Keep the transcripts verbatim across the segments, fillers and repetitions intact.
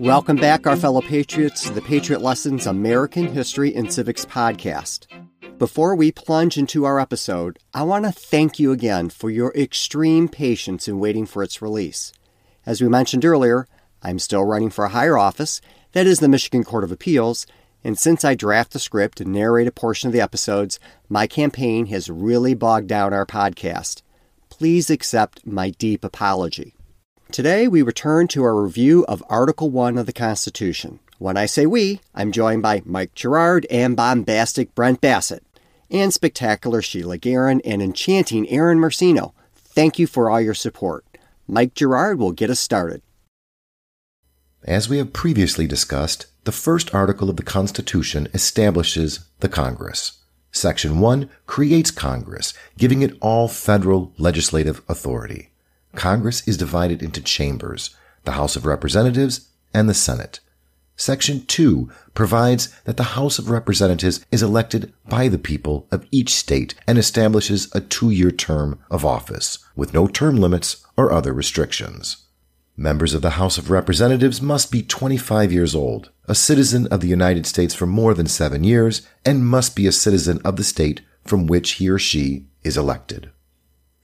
Welcome back, our fellow patriots, to the Patriot Lessons American History and Civics podcast. Before we plunge into our episode, I want to thank you again for your extreme patience in waiting for its release. As we mentioned earlier, I'm still running for a higher office, that is the Michigan Court of Appeals, and since I draft the script and narrate a portion of the episodes, my campaign has really bogged down our podcast. Please accept my deep apology. Today, we return to our review of Article one of the Constitution. When I say we, I'm joined by Mike Girard and bombastic Brent Bassett, and spectacular Sheila Guerin and enchanting Aaron Marcino. Thank you for all your support. Mike Girard will get us started. As we have previously discussed, the first article of the Constitution establishes the Congress. Section one creates Congress, giving it all federal legislative authority. Congress is divided into chambers, the House of Representatives and the Senate. Section two provides that the House of Representatives is elected by the people of each state and establishes a two-year term of office, with no term limits or other restrictions. Members of the House of Representatives must be twenty-five years old, a citizen of the United States for more than seven years, and must be a citizen of the state from which he or she is elected.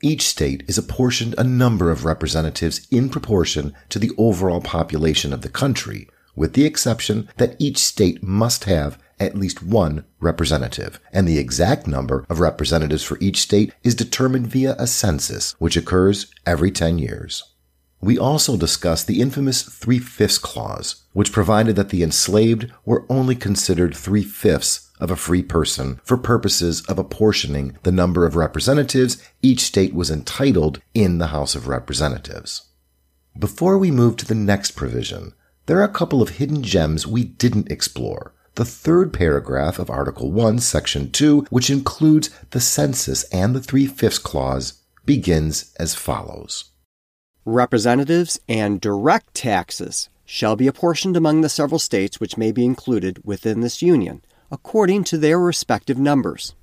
Each state is apportioned a number of representatives in proportion to the overall population of the country, with the exception that each state must have at least one representative, and the exact number of representatives for each state is determined via a census, which occurs every ten years. We also discussed the infamous Three-Fifths Clause, which provided that the enslaved were only considered three-fifths of a free person for purposes of apportioning the number of representatives each state was entitled in the House of Representatives. Before we move to the next provision, there are a couple of hidden gems we didn't explore. The third paragraph of Article one, Section two, which includes the census and the Three-Fifths Clause, begins as follows. Representatives and direct taxes shall be apportioned among the several states which may be included within this union, according to their respective numbers.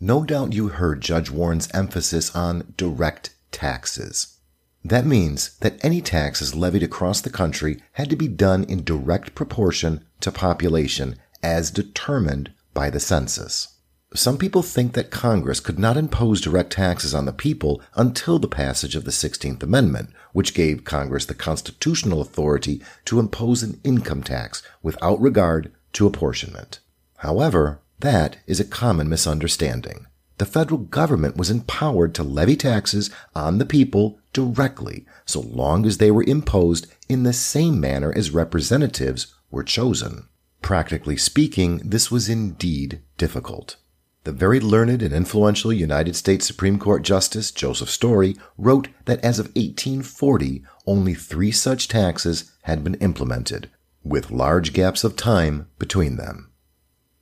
No doubt you heard Judge Warren's emphasis on direct taxes. That means that any taxes levied across the country had to be done in direct proportion to population as determined by the census. Some people think that Congress could not impose direct taxes on the people until the passage of the sixteenth Amendment, which gave Congress the constitutional authority to impose an income tax without regard to apportionment. However, that is a common misunderstanding. The federal government was empowered to levy taxes on the people directly, so long as they were imposed in the same manner as representatives were chosen. Practically speaking, this was indeed difficult. The very learned and influential United States Supreme Court Justice Joseph Story wrote that as of eighteen forty, only three such taxes had been implemented, with large gaps of time between them.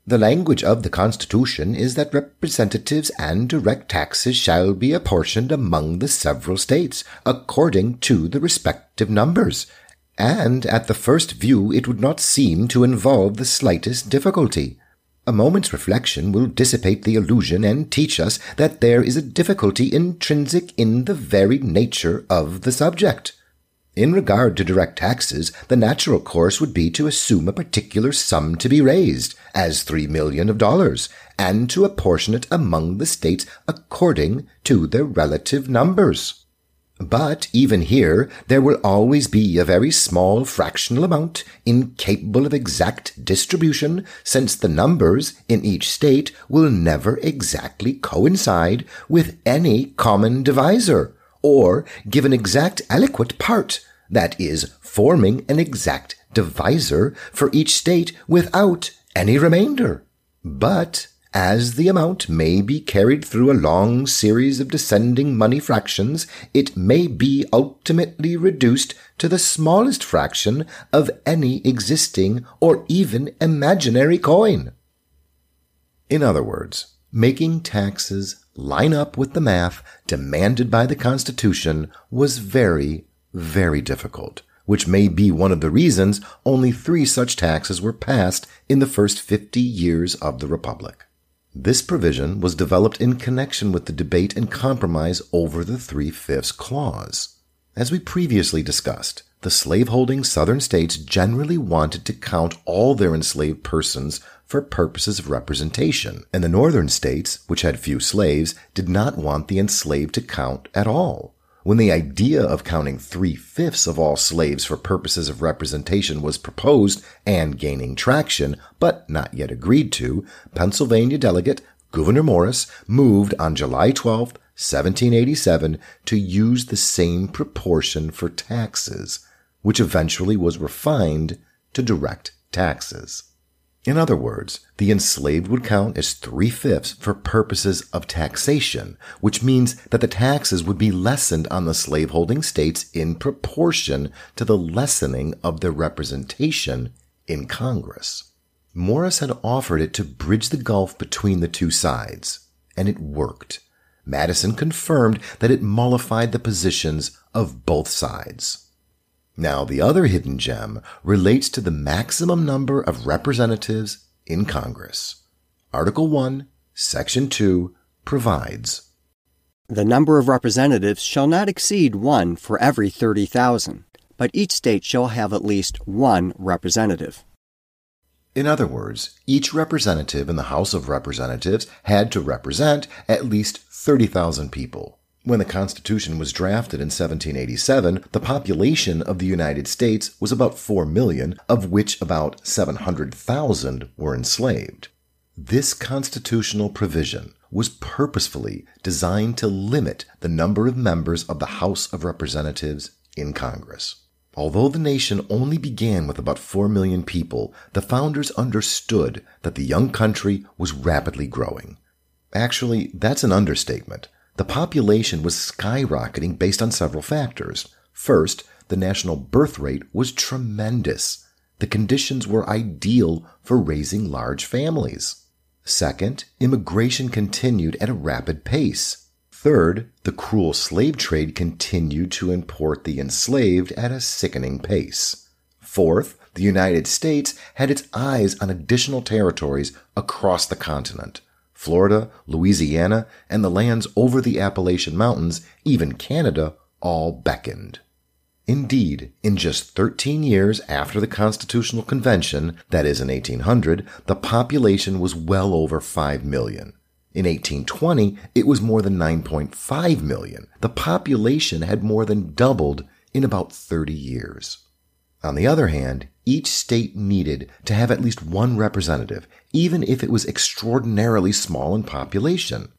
The language of the Constitution is that representatives and direct taxes shall be apportioned among the several states, according to the respective numbers, and at the first view it would not seem to involve the slightest difficulty. A moment's reflection will dissipate the illusion and teach us that there is a difficulty intrinsic in the very nature of the subject. In regard to direct taxes, the natural course would be to assume a particular sum to be raised, as three million of dollars, and to apportion it among the states according to their relative numbers. But even here, there will always be a very small fractional amount, incapable of exact distribution, since the numbers in each state will never exactly coincide with any common divisor, or give an exact aliquot part, that is, forming an exact divisor for each state without any remainder. But as the amount may be carried through a long series of descending money fractions, it may be ultimately reduced to the smallest fraction of any existing or even imaginary coin. In other words, making taxes line up with the math demanded by the Constitution was very, very difficult, which may be one of the reasons only three such taxes were passed in the first fifty years of the Republic. This provision was developed in connection with the debate and compromise over the Three-Fifths Clause. As we previously discussed, the slaveholding southern states generally wanted to count all their enslaved persons for purposes of representation, and the northern states, which had few slaves, did not want the enslaved to count at all. When the idea of counting three-fifths of all slaves for purposes of representation was proposed and gaining traction, but not yet agreed to, Pennsylvania delegate Governor Morris moved on July twelfth, seventeen eighty-seven, to use the same proportion for taxes, which eventually was refined to direct taxes. In other words, the enslaved would count as three-fifths for purposes of taxation, which means that the taxes would be lessened on the slaveholding states in proportion to the lessening of their representation in Congress. Morris had offered it to bridge the gulf between the two sides, and it worked. Madison confirmed that it mollified the positions of both sides. Now, the other hidden gem relates to the maximum number of representatives in Congress. Article one, Section two provides, "The number of representatives shall not exceed one for every thirty thousand, but each state shall have at least one representative." In other words, each representative in the House of Representatives had to represent at least thirty thousand people. When the Constitution was drafted in seventeen eighty-seven, the population of the United States was about four million, of which about seven hundred thousand were enslaved. This constitutional provision was purposefully designed to limit the number of members of the House of Representatives in Congress. Although the nation only began with about four million people, the founders understood that the young country was rapidly growing. Actually, that's an understatement. The population was skyrocketing based on several factors. First, the national birth rate was tremendous. The conditions were ideal for raising large families. Second, immigration continued at a rapid pace. Third, the cruel slave trade continued to import the enslaved at a sickening pace. Fourth, the United States had its eyes on additional territories across the continent. Florida, Louisiana, and the lands over the Appalachian Mountains, even Canada, all beckoned. Indeed, in just thirteen years after the Constitutional Convention, that is in eighteen hundred, the population was well over five million. In eighteen twenty, it was more than nine point five million. The population had more than doubled in about thirty years. On the other hand, each state needed to have at least one representative, even if it was extraordinarily small in population.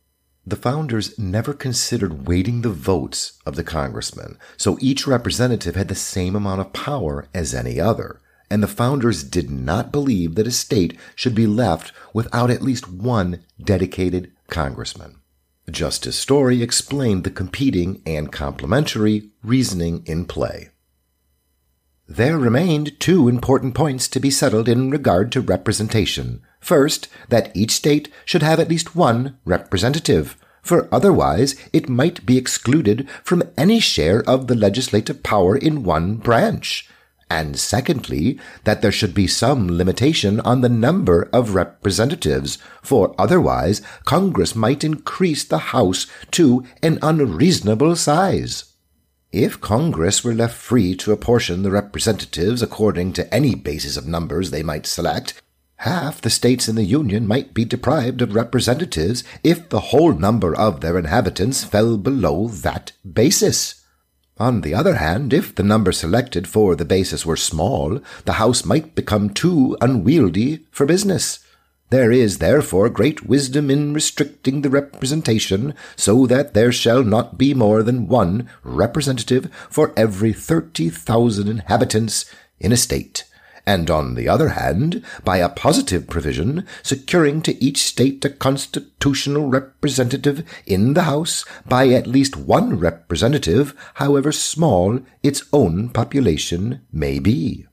The founders never considered weighting the votes of the congressmen, so each representative had the same amount of power as any other, and the founders did not believe that a state should be left without at least one dedicated congressman. Justice Story explained the competing and complementary reasoning in play. "There remained two important points to be settled in regard to representation. First, that each state should have at least one representative, for otherwise it might be excluded from any share of the legislative power in one branch. And secondly, that there should be some limitation on the number of representatives, for otherwise Congress might increase the House to an unreasonable size. If Congress were left free to apportion the representatives according to any basis of numbers they might select, half the states in the Union might be deprived of representatives if the whole number of their inhabitants fell below that basis. On the other hand, if the number selected for the basis were small, the House might become too unwieldy for business. There is therefore great wisdom in restricting the representation so that there shall not be more than one representative for every thirty thousand inhabitants in a state, and on the other hand, by a positive provision, securing to each state a constitutional representative in the House by at least one representative, however small its own population may be."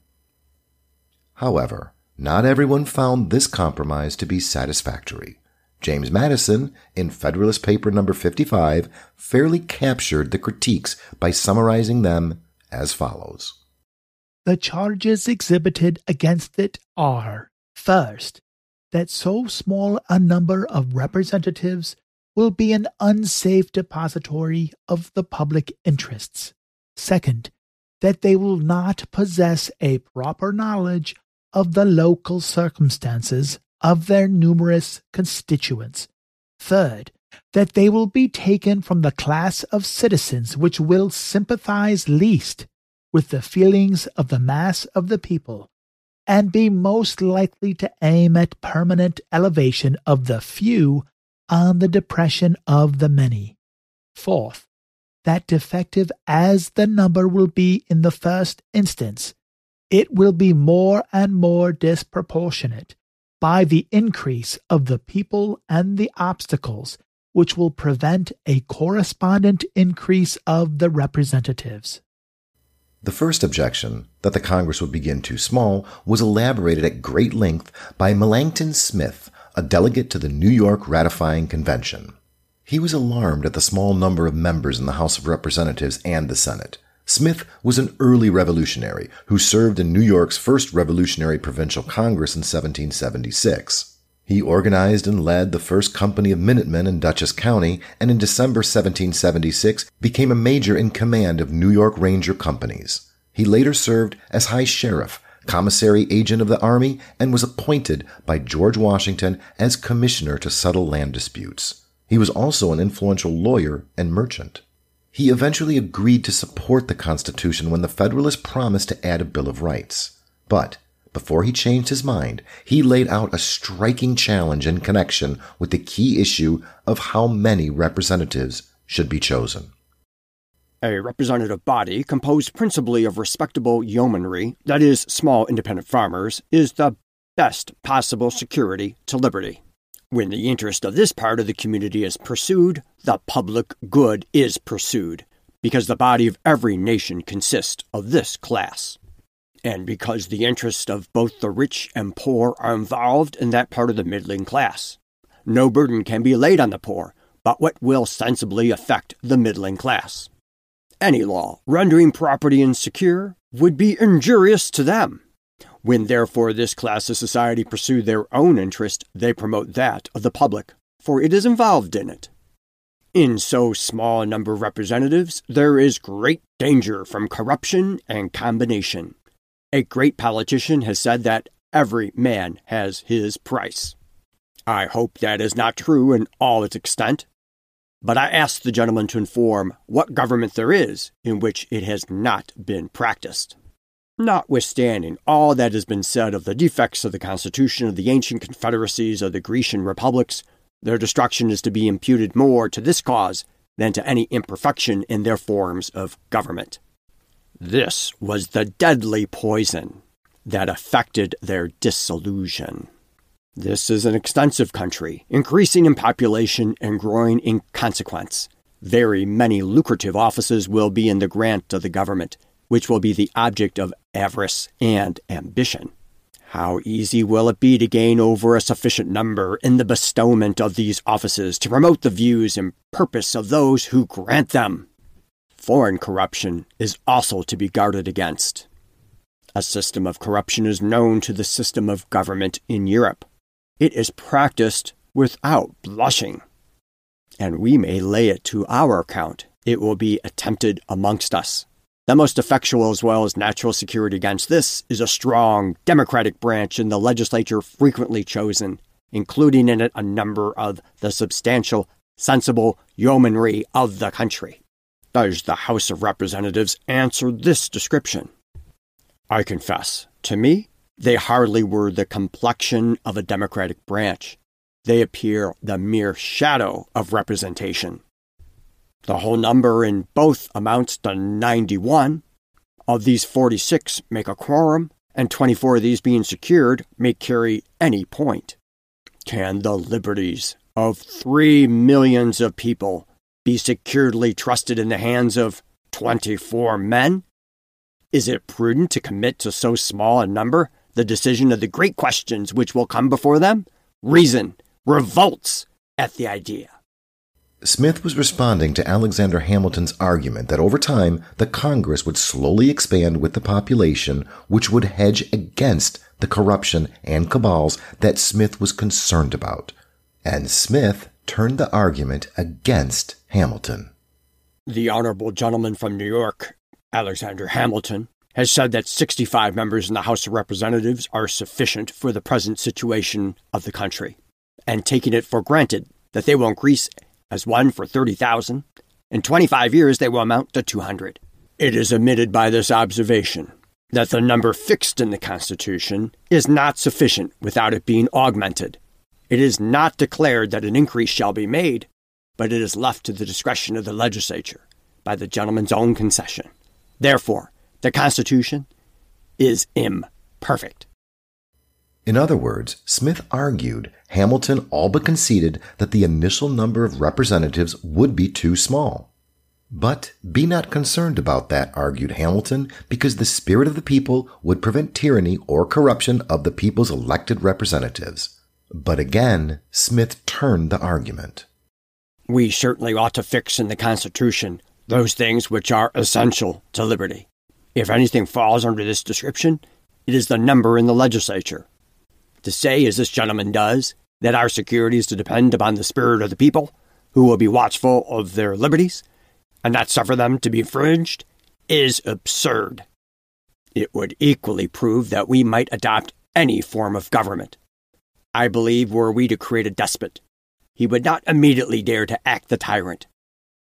However, not everyone found this compromise to be satisfactory. James Madison, in Federalist Paper number fifty-five, fairly captured the critiques by summarizing them as follows. "The charges exhibited against it are, first, that so small a number of representatives will be an unsafe depository of the public interests. Second, that they will not possess a proper knowledge of the local circumstances of their numerous constituents. Third, that they will be taken from the class of citizens which will sympathize least with the feelings of the mass of the people, and be most likely to aim at permanent elevation of the few on the depression of the many. Fourth, that defective as the number will be in the first instance, it will be more and more disproportionate by the increase of the people and the obstacles which will prevent a correspondent increase of the representatives. The first objection, that the Congress would begin too small, was elaborated at great length by Melancton Smith, a delegate to the New York Ratifying Convention. He was alarmed at the small number of members in the House of Representatives and the Senate. Smith was an early revolutionary who served in New York's first Revolutionary Provincial Congress in seventeen seventy-six. He organized and led the first company of Minutemen in Dutchess County, and in December seventeen seventy-six became a major in command of New York Ranger companies. He later served as High Sheriff, Commissary Agent of the Army, and was appointed by George Washington as Commissioner to settle land disputes. He was also an influential lawyer and merchant. He eventually agreed to support the Constitution when the Federalists promised to add a Bill of Rights. But before he changed his mind, he laid out a striking challenge in connection with the key issue of how many representatives should be chosen. A representative body composed principally of respectable yeomanry, that is, small independent farmers, is the best possible security to liberty. When the interest of this part of the community is pursued, the public good is pursued, because the body of every nation consists of this class. And because the interests of both the rich and poor are involved in that part of the middling class. No burden can be laid on the poor, but what will sensibly affect the middling class. Any law rendering property insecure would be injurious to them. When, therefore, this class of society pursue their own interest, they promote that of the public, for it is involved in it. In so small a number of representatives, there is great danger from corruption and combination. A great politician has said that every man has his price. I hope that is not true in all its extent, but I ask the gentleman to inform what government there is in which it has not been practiced. Notwithstanding all that has been said of the defects of the Constitution of the ancient confederacies of the Grecian republics, their destruction is to be imputed more to this cause than to any imperfection in their forms of government. This was the deadly poison that affected their dissolution. This is an extensive country, increasing in population and growing in consequence. Very many lucrative offices will be in the grant of the government, which will be the object of avarice and ambition. How easy will it be to gain over a sufficient number in the bestowment of these offices to promote the views and purpose of those who grant them? Foreign corruption is also to be guarded against. A system of corruption is known to the system of government in Europe. It is practiced without blushing. And we may lay it to our account. It will be attempted amongst us. The most effectual as well as natural security against this is a strong democratic branch in the legislature frequently chosen, including in it a number of the substantial, sensible yeomanry of the country. Does the House of Representatives answer this description? I confess, to me, they hardly were the complexion of a democratic branch. They appear the mere shadow of representation. The whole number in both amounts to ninety-one. Of these, forty-six make a quorum, and twenty-four of these being secured may carry any point. Can the liberties of three millions of people be securely trusted in the hands of twenty-four men? Is it prudent to commit to so small a number the decision of the great questions which will come before them? Reason revolts at the idea. Smith was responding to Alexander Hamilton's argument that over time the Congress would slowly expand with the population, which would hedge against the corruption and cabals that Smith was concerned about. And Smith turned the argument against Hamilton. The honorable gentleman from New York Alexander Hamilton has said that sixty-five members in the House of Representatives are sufficient for the present situation of the country, and taking it for granted that they will increase as one for thirty thousand, in twenty-five years they will amount to two hundred. It is admitted by this observation that the number fixed in the Constitution is not sufficient without it being augmented. It is not declared that an increase shall be made, but it is left to the discretion of the legislature by the gentleman's own concession. Therefore, the Constitution is imperfect. In other words, Smith argued Hamilton all but conceded that the initial number of representatives would be too small. But be not concerned about that, argued Hamilton, because the spirit of the people would prevent tyranny or corruption of the people's elected representatives. But again, Smith turned the argument. We certainly ought to fix in the Constitution those things which are essential to liberty. If anything falls under this description, it is the number in the legislature. To say, as this gentleman does, that our security is to depend upon the spirit of the people, who will be watchful of their liberties, and not suffer them to be infringed, is absurd. It would equally prove that we might adopt any form of government. I believe were we to create a despot, he would not immediately dare to act the tyrant,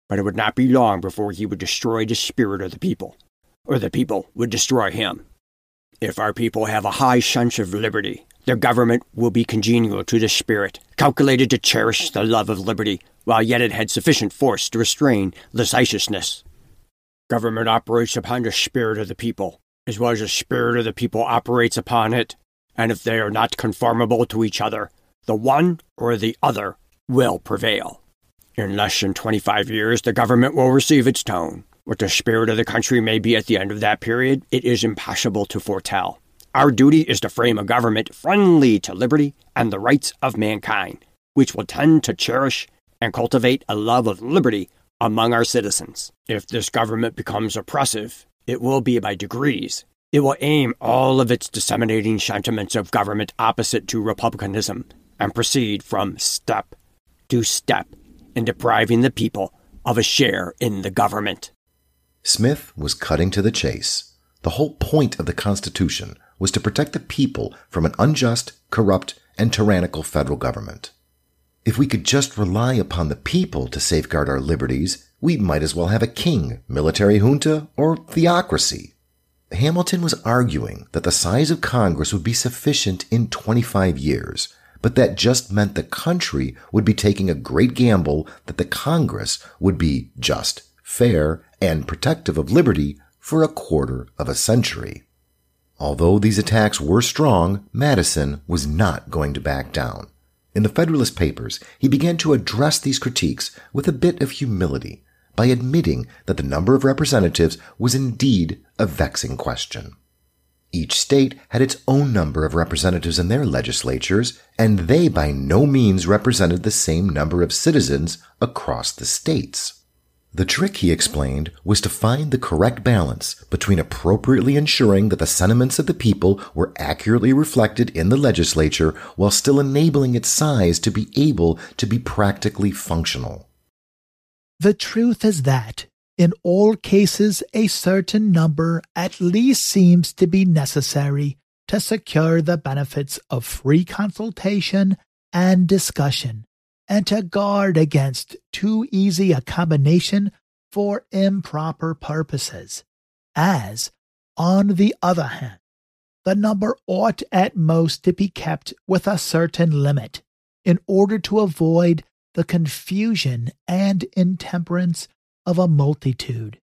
but it would not be long before he would destroy the spirit of the people, or the people would destroy him. If our people have a high sense of liberty, their government will be congenial to the spirit, calculated to cherish the love of liberty, while yet it had sufficient force to restrain licentiousness. Government operates upon the spirit of the people, as well as the spirit of the people operates upon it, and if they are not conformable to each other, the one or the other will prevail. In less than twenty-five years, the government will receive its tone. What the spirit of the country may be at the end of that period, it is impossible to foretell. Our duty is to frame a government friendly to liberty and the rights of mankind, which will tend to cherish and cultivate a love of liberty among our citizens. If this government becomes oppressive, it will be by degrees. It will aim all of its disseminating sentiments of government opposite to republicanism and proceed from step to step in depriving the people of a share in the government. Smith was cutting to the chase. The whole point of the Constitution was to protect the people from an unjust, corrupt, and tyrannical federal government. If we could just rely upon the people to safeguard our liberties, we might as well have a king, military junta, or theocracy. Hamilton was arguing that the size of Congress would be sufficient in twenty-five years, but that just meant the country would be taking a great gamble that the Congress would be just, fair, and protective of liberty for a quarter of a century. Although these attacks were strong, Madison was not going to back down. In the Federalist Papers, he began to address these critiques with a bit of humility by admitting that the number of representatives was indeed a vexing question. Each state had its own number of representatives in their legislatures, and they by no means represented the same number of citizens across the states. The trick, he explained, was to find the correct balance between appropriately ensuring that the sentiments of the people were accurately reflected in the legislature while still enabling its size to be able to be practically functional. The truth is that, in all cases, a certain number at least seems to be necessary to secure the benefits of free consultation and discussion, and to guard against too easy a combination for improper purposes, as, on the other hand, the number ought at most to be kept with a certain limit, in order to avoid the confusion and intemperance of a multitude.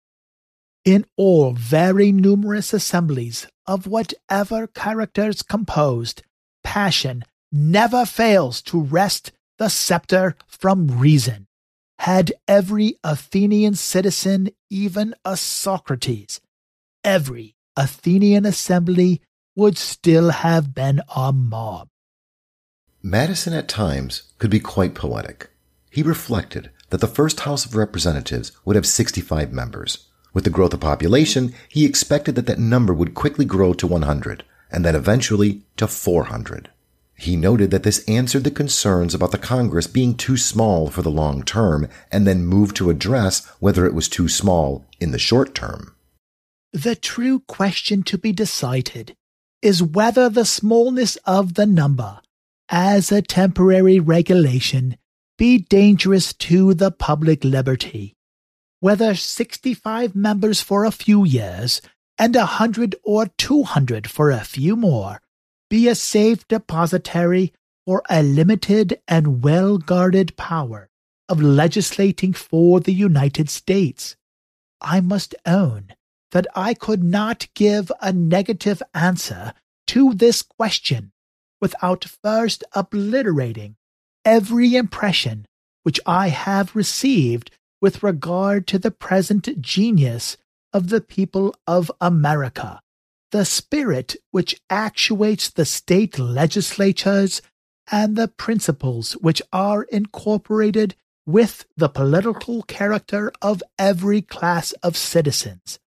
In all very numerous assemblies of whatever characters composed, passion never fails to rest the sceptre from reason. Had every Athenian citizen even a Socrates, every Athenian assembly would still have been a mob. Madison at times could be quite poetic. He reflected that the first House of Representatives would have sixty-five members. With the growth of population, he expected that that number would quickly grow to one hundred, and then eventually to four hundred. He noted that this answered the concerns about the Congress being too small for the long term, and then moved to address whether it was too small in the short term. The true question to be decided is whether the smallness of the number, as a temporary regulation, be dangerous to the public liberty, whether sixty-five members for a few years and a hundred or two hundred for a few more be a safe depositary for a limited and well-guarded power of legislating for the United States. I must own that I could not give a negative answer to this question without first obliterating every impression which I have received with regard to the present genius of the people of America, the spirit which actuates the state legislatures, and the principles which are incorporated with the political character of every class of citizens.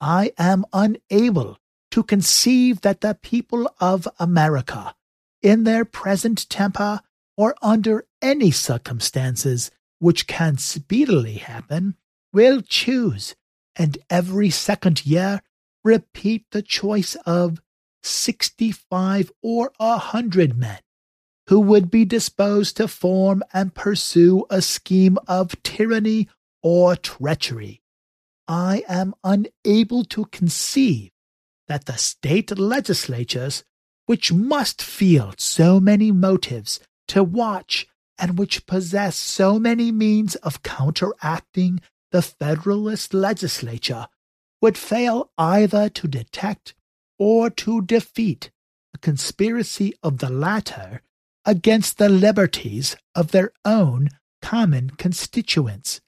I am unable to conceive that the people of America, in their present temper, or under any circumstances which can speedily happen, will choose, and every second year repeat the choice of sixty-five or a hundred men, who would be disposed to form and pursue a scheme of tyranny or treachery. I am unable to conceive that the state legislatures, which must field so many motives to watch, and which possess so many means of counteracting the Federalist legislature, would fail either to detect or to defeat the conspiracy of the latter against the liberties of their own common constituents.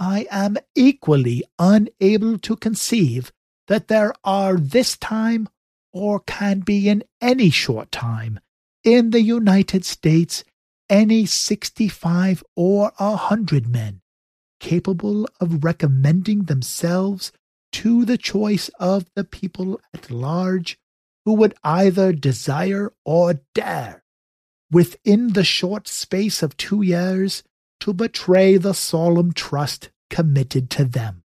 I am equally unable to conceive that there are this time, or can be in any short time, in the United States, any sixty-five or a hundred men capable of recommending themselves to the choice of the people at large, who would either desire or dare, within the short space of two years, to betray the solemn trust committed to them.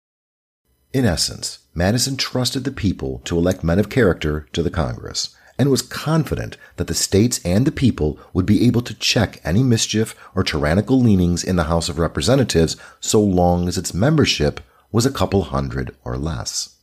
In essence, Madison trusted the people to elect men of character to the Congress, and was confident that the states and the people would be able to check any mischief or tyrannical leanings in the House of Representatives so long as its membership was a couple hundred or less.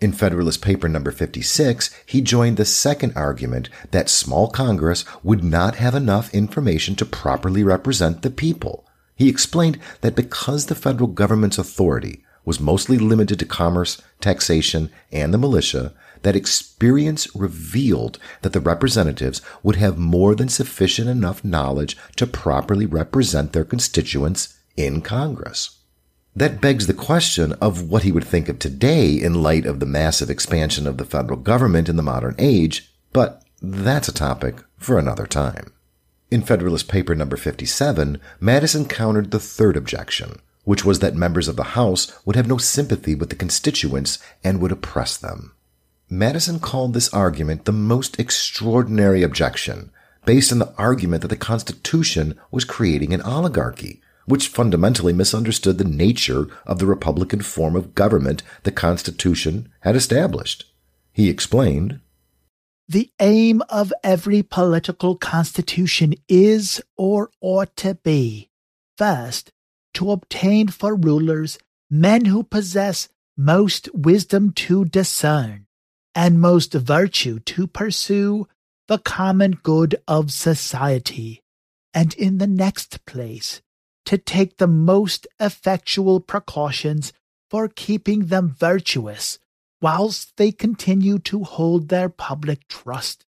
In Federalist Paper number fifty-six, he joined the second argument that small Congress would not have enough information to properly represent the people. He explained that because the federal government's authority was mostly limited to commerce, taxation, and the militia, that experience revealed that the representatives would have more than sufficient enough knowledge to properly represent their constituents in Congress. That begs the question of what he would think of today in light of the massive expansion of the federal government in the modern age, but that's a topic for another time. In Federalist Paper number fifty-seven, Madison countered the third objection, which was that members of the House would have no sympathy with the constituents and would oppress them. Madison called this argument the most extraordinary objection, based on the argument that the Constitution was creating an oligarchy, which fundamentally misunderstood the nature of the Republican form of government the Constitution had established. He explained, "The aim of every political constitution is, or ought to be, first, to obtain for rulers men who possess most wisdom to discern, and most virtue to pursue, the common good of society, and in the next place, to take the most effectual precautions for keeping them virtuous, whilst they continue to hold their public trust.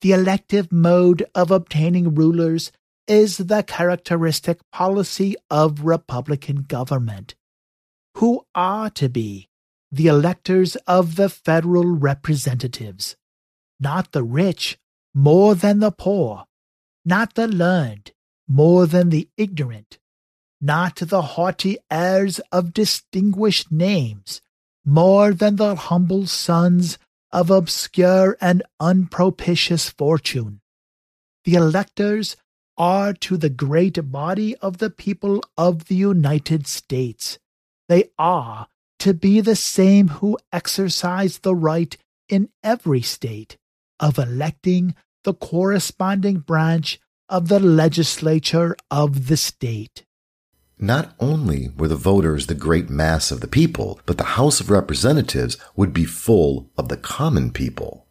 The elective mode of obtaining rulers is the characteristic policy of Republican government, who are to be the electors of the federal representatives, not the rich more than the poor, not the learned more than the ignorant, not the haughty heirs of distinguished names more than the humble sons of obscure and unpropitious fortune. The electors are to the great body of the people of the United States. They are to be the same who exercised the right in every state of electing the corresponding branch of the legislature of the state. Not only were the voters the great mass of the people, but the House of Representatives would be full of the common people,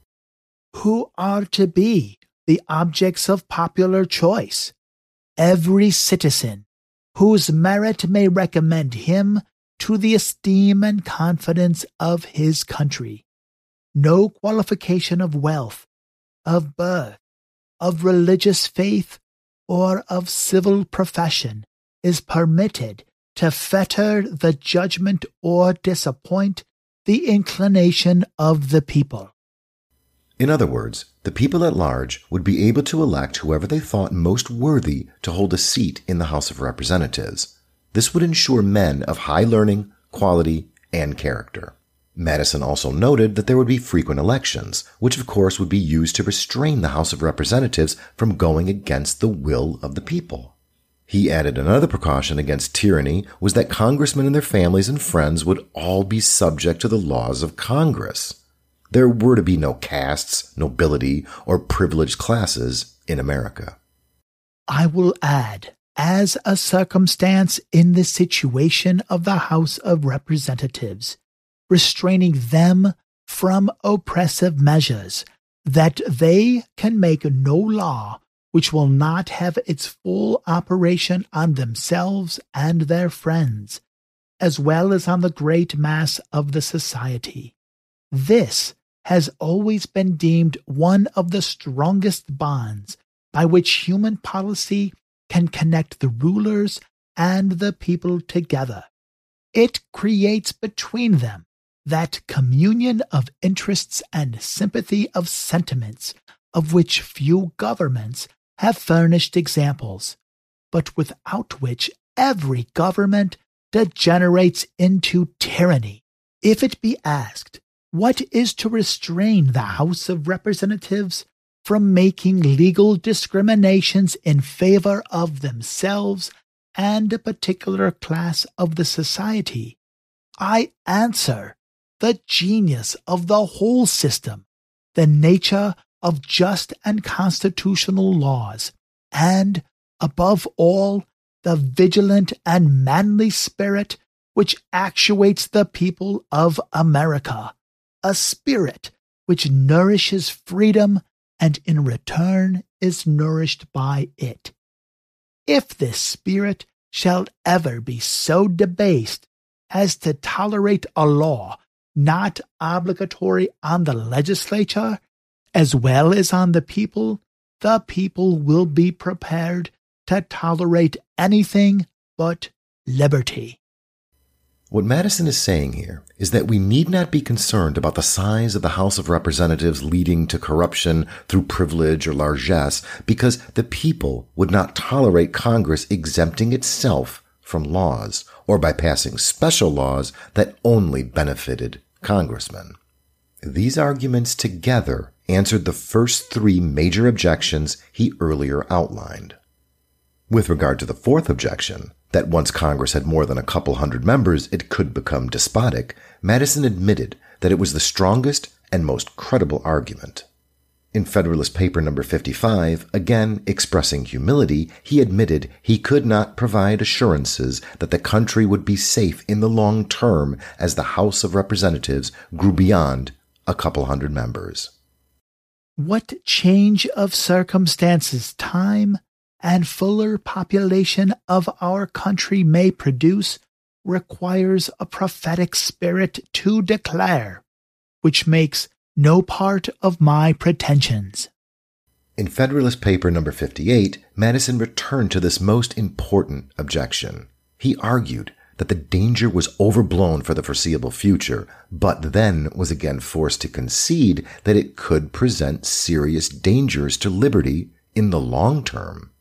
who are to be the objects of popular choice. Every citizen whose merit may recommend him to the esteem and confidence of his country. No qualification of wealth, of birth, of religious faith, or of civil profession is permitted to fetter the judgment or disappoint the inclination of the people. In other words, the people at large would be able to elect whoever they thought most worthy to hold a seat in the House of Representatives. This would ensure men of high learning, quality, and character. Madison also noted that there would be frequent elections, which of course would be used to restrain the House of Representatives from going against the will of the people. He added another precaution against tyranny was that congressmen and their families and friends would all be subject to the laws of Congress. There were to be no castes, nobility, or privileged classes in America. I will add, as a circumstance in the situation of the House of Representatives, restraining them from oppressive measures, that they can make no law which will not have its full operation on themselves and their friends, as well as on the great mass of the society. This has always been deemed one of the strongest bonds by which human policy can connect the rulers and the people together. It creates between them that communion of interests and sympathy of sentiments of which few governments have furnished examples, but without which every government degenerates into tyranny. If it be asked, what is to restrain the House of Representatives from making legal discriminations in favor of themselves and a particular class of the society? I answer, the genius of the whole system, the nature of just and constitutional laws, and, above all, the vigilant and manly spirit which actuates the people of America, a spirit which nourishes freedom and in return is nourished by it. If this spirit shall ever be so debased as to tolerate a law not obligatory on the legislature, as well as on the people, the people will be prepared to tolerate anything but liberty. What Madison is saying here is that we need not be concerned about the size of the House of Representatives leading to corruption through privilege or largesse, because the people would not tolerate Congress exempting itself from laws or by passing special laws that only benefited congressmen. These arguments together answered the first three major objections he earlier outlined. With regard to the fourth objection, that once Congress had more than a couple hundred members, it could become despotic, Madison admitted that it was the strongest and most credible argument. In Federalist Paper number fifty-five, again expressing humility, he admitted he could not provide assurances that the country would be safe in the long term as the House of Representatives grew beyond a couple hundred members. What change of circumstances time and fuller population of our country may produce requires a prophetic spirit to declare, which makes no part of my pretensions. In Federalist Paper number fifty-eight, Madison returned to this most important objection. He argued that the danger was overblown for the foreseeable future, but then was again forced to concede that it could present serious dangers to liberty in the long term.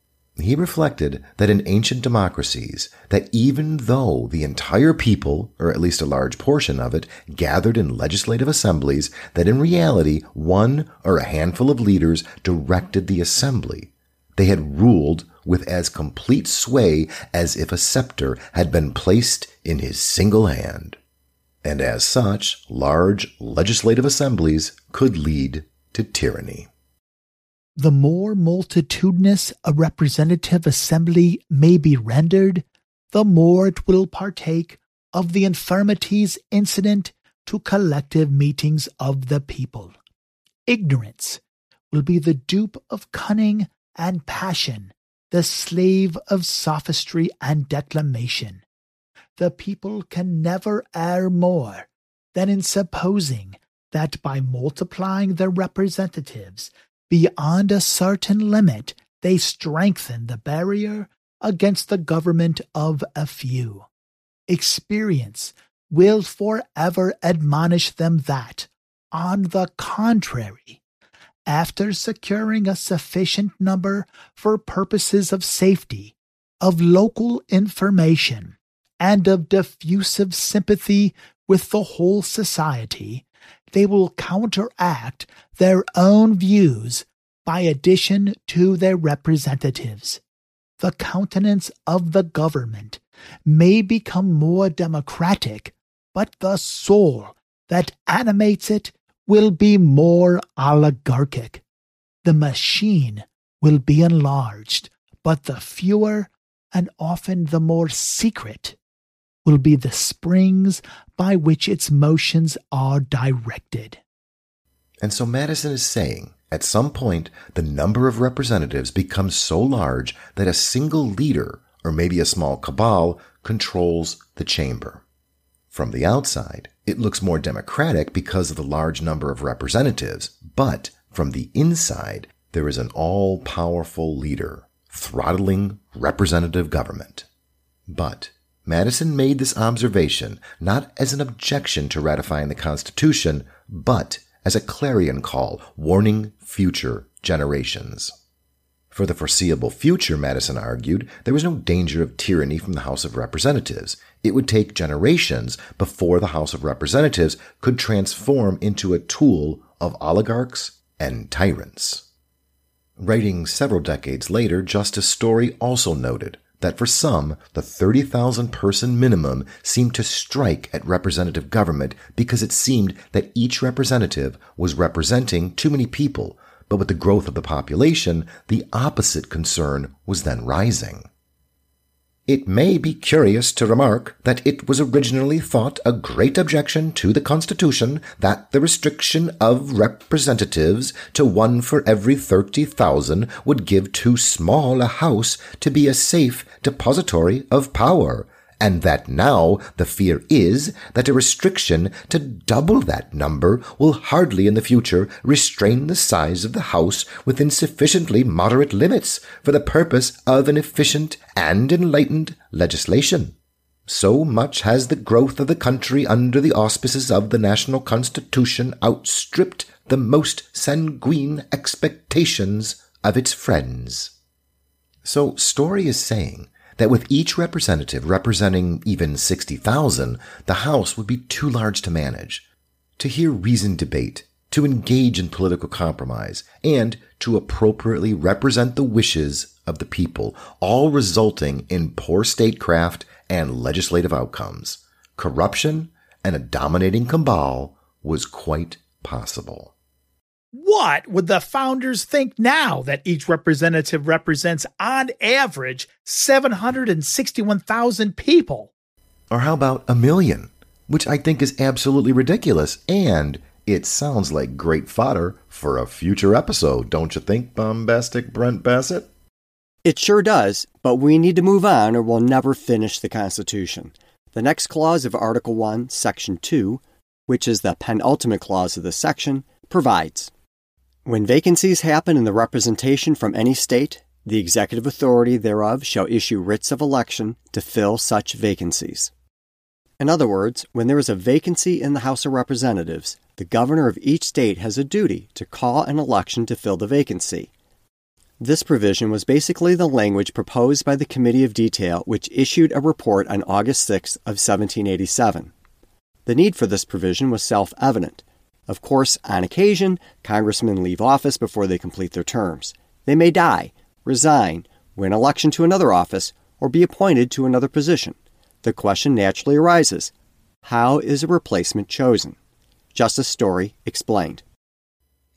He reflected that in ancient democracies, that even though the entire people, or at least a large portion of it, gathered in legislative assemblies, that in reality one or a handful of leaders directed the assembly. They had ruled with as complete sway as if a scepter had been placed in his single hand. and as such, large legislative assemblies could lead to tyranny. The more multitudinous a representative assembly may be rendered, the more it will partake of the infirmities incident to collective meetings of the people. Ignorance will be the dupe of cunning and passion, the slave of sophistry and declamation. The people can never err more than in supposing that by multiplying their representatives beyond a certain limit, they strengthen the barrier against the government of a few. Experience will forever admonish them that, on the contrary, after securing a sufficient number for purposes of safety, of local information, and of diffusive sympathy with the whole society, they will counteract their own views by addition to their representatives. The countenance of the government may become more democratic, but the soul that animates it will be more oligarchic. The machine will be enlarged, but the fewer and often the more secret will be the springs by which its motions are directed. And so Madison is saying, at some point, the number of representatives becomes so large that a single leader, or maybe a small cabal, controls the chamber. From the outside, it looks more democratic because of the large number of representatives, but from the inside, there is an all-powerful leader, throttling representative government. But Madison made this observation not as an objection to ratifying the Constitution, but as a clarion call warning future generations. For the foreseeable future, Madison argued, there was no danger of tyranny from the House of Representatives. It would take generations before the House of Representatives could transform into a tool of oligarchs and tyrants. Writing several decades later, Justice Story also noted that for some, the thirty thousand person minimum seemed to strike at representative government because it seemed that each representative was representing too many people, but with the growth of the population, the opposite concern was then rising. It may be curious to remark that it was originally thought a great objection to the Constitution that the restriction of representatives to one for every thirty thousand would give too small a house to be a safe depository of power, and that now the fear is that a restriction to double that number will hardly in the future restrain the size of the House within sufficiently moderate limits for the purpose of an efficient and enlightened legislation. So much has the growth of the country under the auspices of the national Constitution outstripped the most sanguine expectations of its friends. So Story is saying that with each representative representing even sixty thousand, the House would be too large to manage, to hear reasoned debate, to engage in political compromise, and to appropriately represent the wishes of the people, all resulting in poor statecraft and legislative outcomes. Corruption and a dominating cabal was quite possible. What would the founders think now that each representative represents, on average, seven hundred sixty-one thousand people? Or how about a million, which I think is absolutely ridiculous, and it sounds like great fodder for a future episode, don't you think, bombastic Brent Bassett? It sure does, but we need to move on or we'll never finish the Constitution. The next clause of Article one, Section two, which is the penultimate clause of the section, provides: when vacancies happen in the representation from any state, the executive authority thereof shall issue writs of election to fill such vacancies. In other words, when there is a vacancy in the House of Representatives, the governor of each state has a duty to call an election to fill the vacancy. This provision was basically the language proposed by the Committee of Detail, which issued a report on August sixth of seventeen eighty-seven. The need for this provision was self-evident. Of course, on occasion, congressmen leave office before they complete their terms. They may die, resign, win election to another office, or be appointed to another position. The question naturally arises, How is a replacement chosen? Justice Story explained.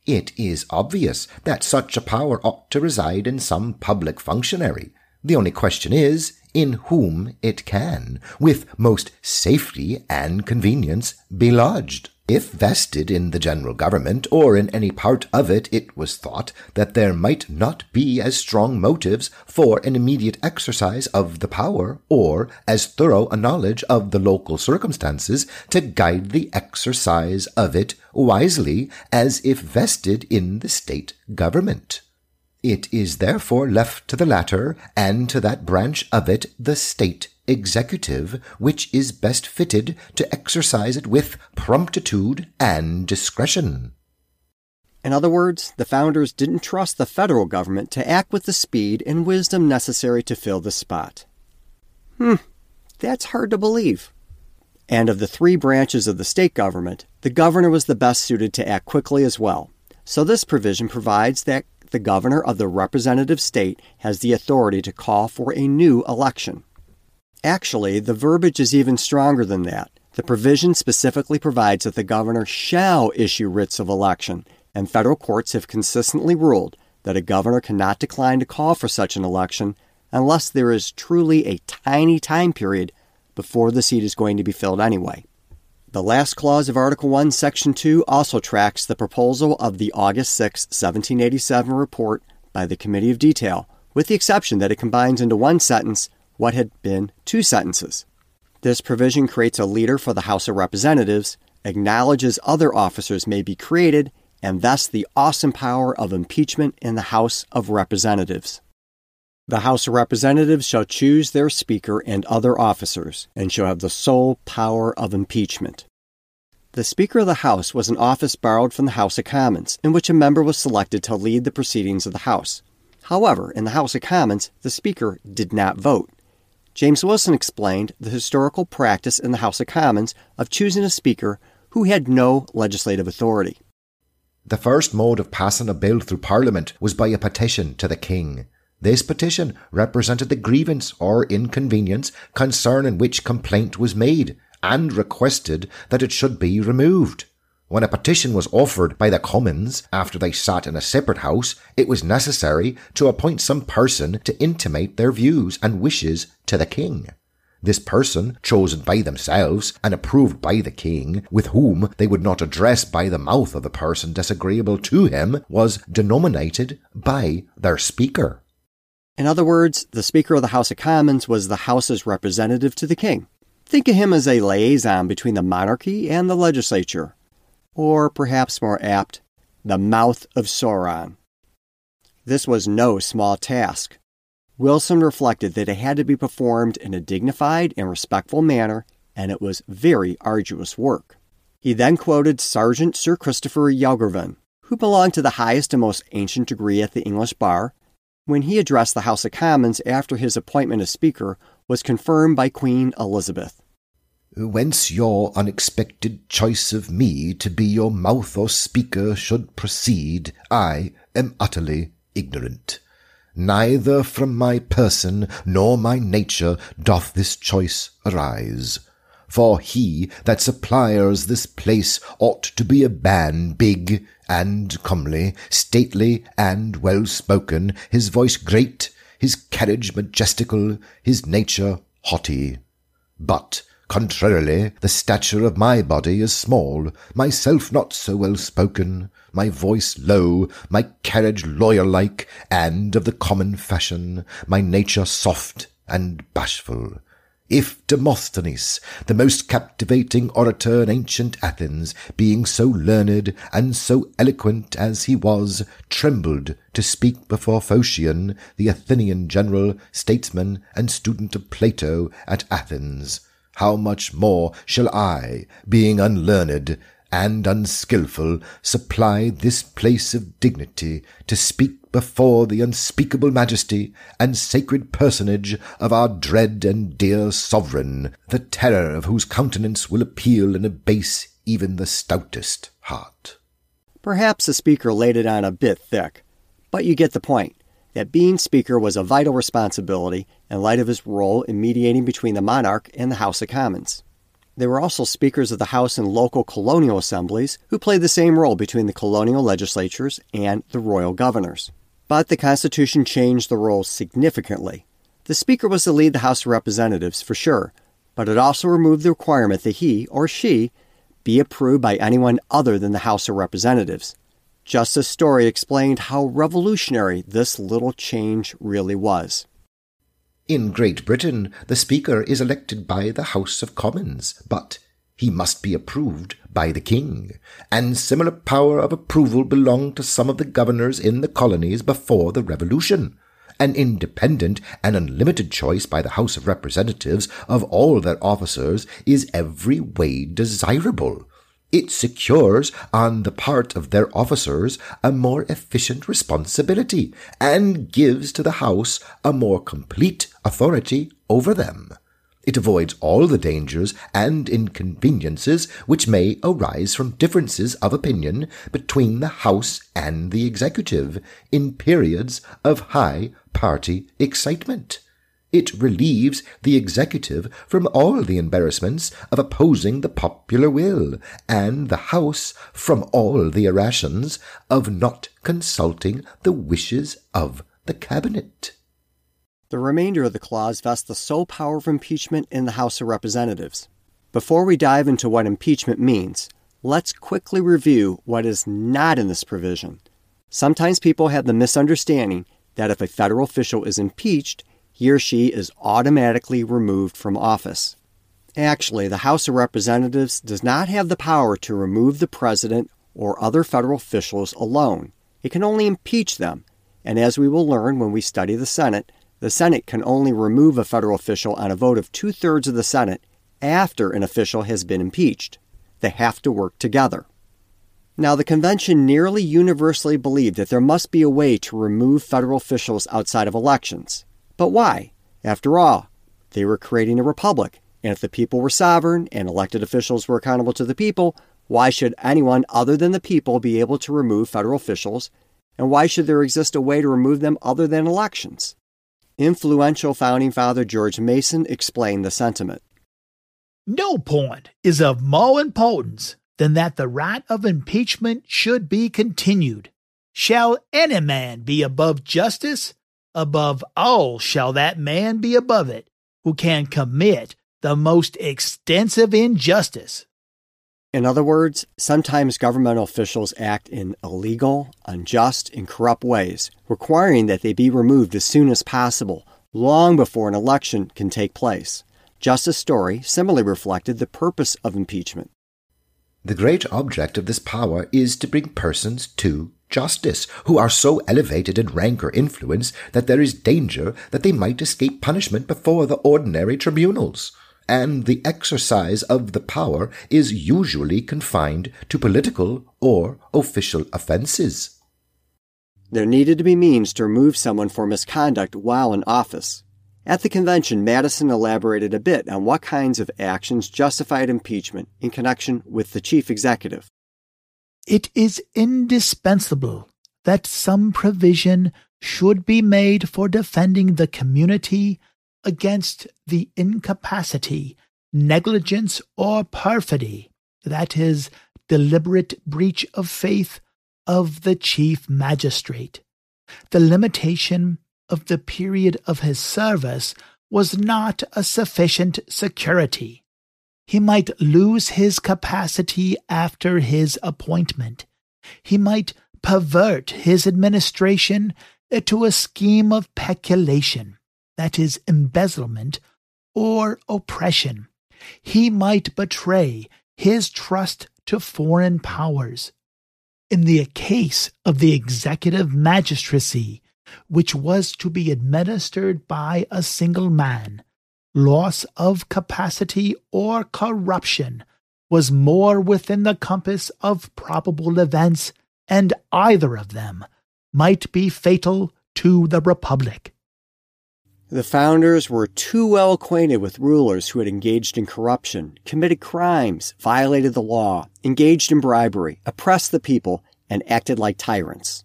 It is obvious that such a power ought to reside in some public functionary. The only question is, in whom it can, with most safety and convenience, be lodged. If vested in the general government, or in any part of it, it was thought that there might not be as strong motives for an immediate exercise of the power, or as thorough a knowledge of the local circumstances to guide the exercise of it wisely as if vested in the state government. It is therefore left to the latter, and to that branch of it, the state executive, which is best fitted to exercise it with promptitude and discretion. In other words, the founders didn't trust the federal government to act with the speed and wisdom necessary to fill the spot. Hmm, that's hard to believe. And of the three branches of the state government, the governor was the best suited to act quickly as well. So this provision provides that the governor of the representative state has the authority to call for a new election. Actually, the verbiage is even stronger than that. The provision specifically provides that the governor shall issue writs of election, and federal courts have consistently ruled that a governor cannot decline to call for such an election unless there is truly a tiny time period before the seat is going to be filled anyway. The last clause of Article one, Section two also tracks the proposal of the August sixth, seventeen eighty-seven report by the Committee of Detail, with the exception that it combines into one sentence what had been two sentences. This provision creates a leader for the House of Representatives, acknowledges other officers may be created, and thus the awesome power of impeachment in the House of Representatives. The House of Representatives shall choose their Speaker and other officers, and shall have the sole power of impeachment. The Speaker of the House was an office borrowed from the House of Commons, in which a member was selected to lead the proceedings of the House. However, in the House of Commons, the Speaker did not vote. James Wilson explained the historical practice in the House of Commons of choosing a Speaker who had no legislative authority. The first mode of passing a bill through Parliament was by a petition to the King. This petition represented the grievance or inconvenience concerning which complaint was made, and requested that it should be removed. When a petition was offered by the Commons, after they sat in a separate house, it was necessary to appoint some person to intimate their views and wishes to the King. This person, chosen by themselves and approved by the King, with whom they would not address by the mouth of the person disagreeable to him, was denominated by their Speaker. In other words, the Speaker of the House of Commons was the House's representative to the King. Think of him as a liaison between the monarchy and the legislature, or perhaps more apt, the mouth of Sauron. This was no small task. Wilson reflected that it had to be performed in a dignified and respectful manner, and it was very arduous work. He then quoted Sergeant Sir Christopher Yelverton, who belonged to the highest and most ancient degree at the English bar, when he addressed the House of Commons after his appointment as Speaker was confirmed by Queen Elizabeth. Whence your unexpected choice of me to be your mouth or speaker should proceed, I am utterly ignorant. Neither from my person nor my nature doth this choice arise. For he that suppliers this place ought to be a man big and comely, stately and well-spoken, his voice great, his carriage majestical, his nature haughty. But contrarily, the stature of my body is small, myself not so well spoken, my voice low, my carriage lawyer-like, and of the common fashion, my nature soft and bashful. If Demosthenes, the most captivating orator in ancient Athens, being so learned and so eloquent as he was, trembled to speak before Phocion, the Athenian general, statesman, and student of Plato at Athens, how much more shall I, being unlearned and unskilful, supply this place of dignity to speak before the unspeakable majesty and sacred personage of our dread and dear sovereign, the terror of whose countenance will appeal and abase even the stoutest heart. Perhaps the Speaker laid it on a bit thick, but you get the point. That being Speaker was a vital responsibility in light of his role in mediating between the monarch and the House of Commons. They were also speakers of the House and local colonial assemblies, who played the same role between the colonial legislatures and the royal governors. But the Constitution changed the role significantly. The Speaker was to lead the House of Representatives, for sure, but it also removed the requirement that he, or she, be approved by anyone other than the House of Representatives. Justice Story explained how revolutionary this little change really was. In Great Britain, the Speaker is elected by the House of Commons, but he must be approved by the King, and similar power of approval belonged to some of the governors in the colonies before the Revolution. An independent and unlimited choice by the House of Representatives of all their officers is every way desirable. It secures, on the part of their officers, a more efficient responsibility, and gives to the House a more complete authority over them. It avoids all the dangers and inconveniences which may arise from differences of opinion between the House and the Executive in periods of high party excitement. It relieves the Executive from all the embarrassments of opposing the popular will, and the House from all the irrations of not consulting the wishes of the Cabinet. The remainder of the clause vests the sole power of impeachment in the House of Representatives. Before we dive into what impeachment means, let's quickly review what is not in this provision. Sometimes people have the misunderstanding that if a federal official is impeached, he or she is automatically removed from office. Actually, the House of Representatives does not have the power to remove the president or other federal officials alone. It can only impeach them, and as we will learn when we study the Senate, the Senate can only remove a federal official on a vote of two-thirds of the Senate after an official has been impeached. They have to work together. Now, the convention nearly universally believed that there must be a way to remove federal officials outside of elections. But why? After all, they were creating a republic, and if the people were sovereign and elected officials were accountable to the people, why should anyone other than the people be able to remove federal officials, and why should there exist a way to remove them other than elections? Influential Founding Father George Mason explained the sentiment. No point is of more importance than that the right of impeachment should be continued. Shall any man be above justice? Above all shall that man be above it, who can commit the most extensive injustice. In other words, sometimes governmental officials act in illegal, unjust, and corrupt ways, requiring that they be removed as soon as possible, long before an election can take place. Justice Story similarly reflected the purpose of impeachment. The great object of this power is to bring persons to justice, who are so elevated in rank or influence that there is danger that they might escape punishment before the ordinary tribunals. And the exercise of the power is usually confined to political or official offenses. There needed to be means to remove someone for misconduct while in office. At the convention, Madison elaborated a bit on what kinds of actions justified impeachment in connection with the chief executive. It is indispensable that some provision should be made for defending the community against the incapacity, negligence, or perfidy, that is, deliberate breach of faith of the chief magistrate. The limitation of the period of his service was not a sufficient security. He might lose his capacity after his appointment. He might pervert his administration to a scheme of peculation, that is, embezzlement or oppression. He might betray his trust to foreign powers. In the case of the executive magistracy, which was to be administered by a single man, loss of capacity or corruption was more within the compass of probable events, and either of them might be fatal to the republic. The founders were too well acquainted with rulers who had engaged in corruption, committed crimes, violated the law, engaged in bribery, oppressed the people, and acted like tyrants.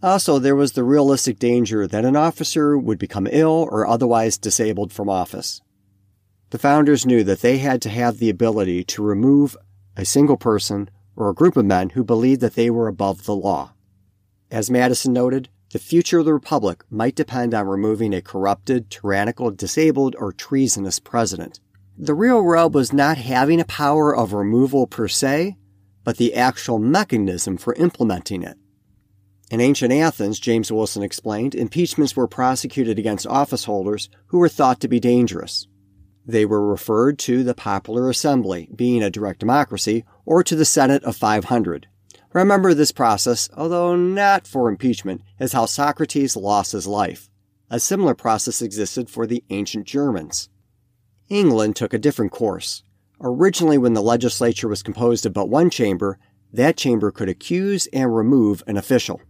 Also, there was the realistic danger that an officer would become ill or otherwise disabled from office. The founders knew that they had to have the ability to remove a single person or a group of men who believed that they were above the law. As Madison noted, the future of the republic might depend on removing a corrupted, tyrannical, disabled, or treasonous president. The real rub was not having a power of removal per se, but the actual mechanism for implementing it. In ancient Athens, James Wilson explained, impeachments were prosecuted against office holders who were thought to be dangerous. They were referred to the Popular Assembly, being a direct democracy, or to the Senate of five hundred. Remember this process, although not for impeachment, is how Socrates lost his life. A similar process existed for the ancient Germans. England took a different course. Originally, when the legislature was composed of but one chamber, that chamber could accuse and remove an official.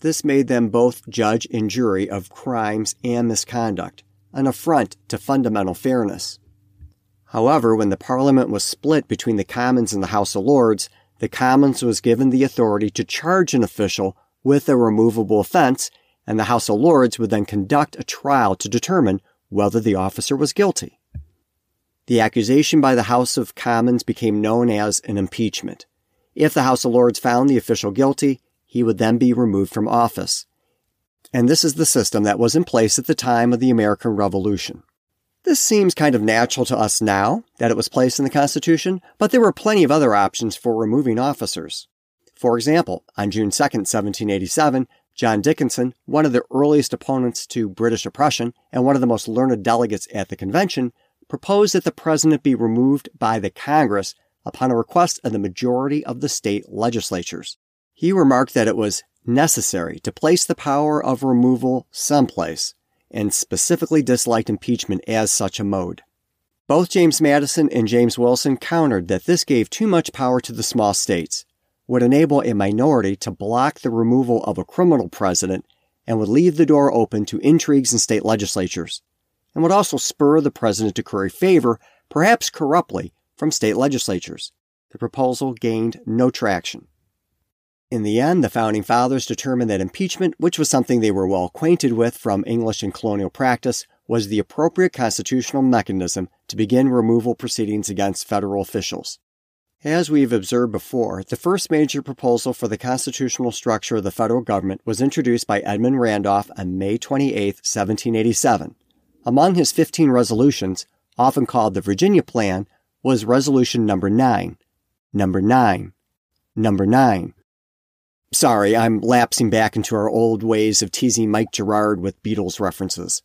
This made them both judge and jury of crimes and misconduct, an affront to fundamental fairness. However, when the Parliament was split between the Commons and the House of Lords, the Commons was given the authority to charge an official with a removable offense, and the House of Lords would then conduct a trial to determine whether the officer was guilty. The accusation by the House of Commons became known as an impeachment. If the House of Lords found the official guilty, he would then be removed from office. And this is the system that was in place at the time of the American Revolution. This seems kind of natural to us now, that it was placed in the Constitution, but there were plenty of other options for removing officers. For example, on June second, seventeen eighty-seven, John Dickinson, one of the earliest opponents to British oppression and one of the most learned delegates at the convention, proposed that the president be removed by the Congress upon a request of the majority of the state legislatures. He remarked that it was necessary to place the power of removal someplace, and specifically disliked impeachment as such a mode. Both James Madison and James Wilson countered that this gave too much power to the small states, would enable a minority to block the removal of a criminal president, and would leave the door open to intrigues in state legislatures, and would also spur the president to curry favor, perhaps corruptly, from state legislatures. The proposal gained no traction. In the end, the Founding Fathers determined that impeachment, which was something they were well acquainted with from English and colonial practice, was the appropriate constitutional mechanism to begin removal proceedings against federal officials. As we've observed before, the first major proposal for the constitutional structure of the federal government was introduced by Edmund Randolph on May twenty-eighth, seventeen eighty-seven. Among his fifteen resolutions, often called the Virginia Plan, was resolution number nine. Number nine. Number nine. Sorry, I'm lapsing back into our old ways of teasing Mike Girard with Beatles references.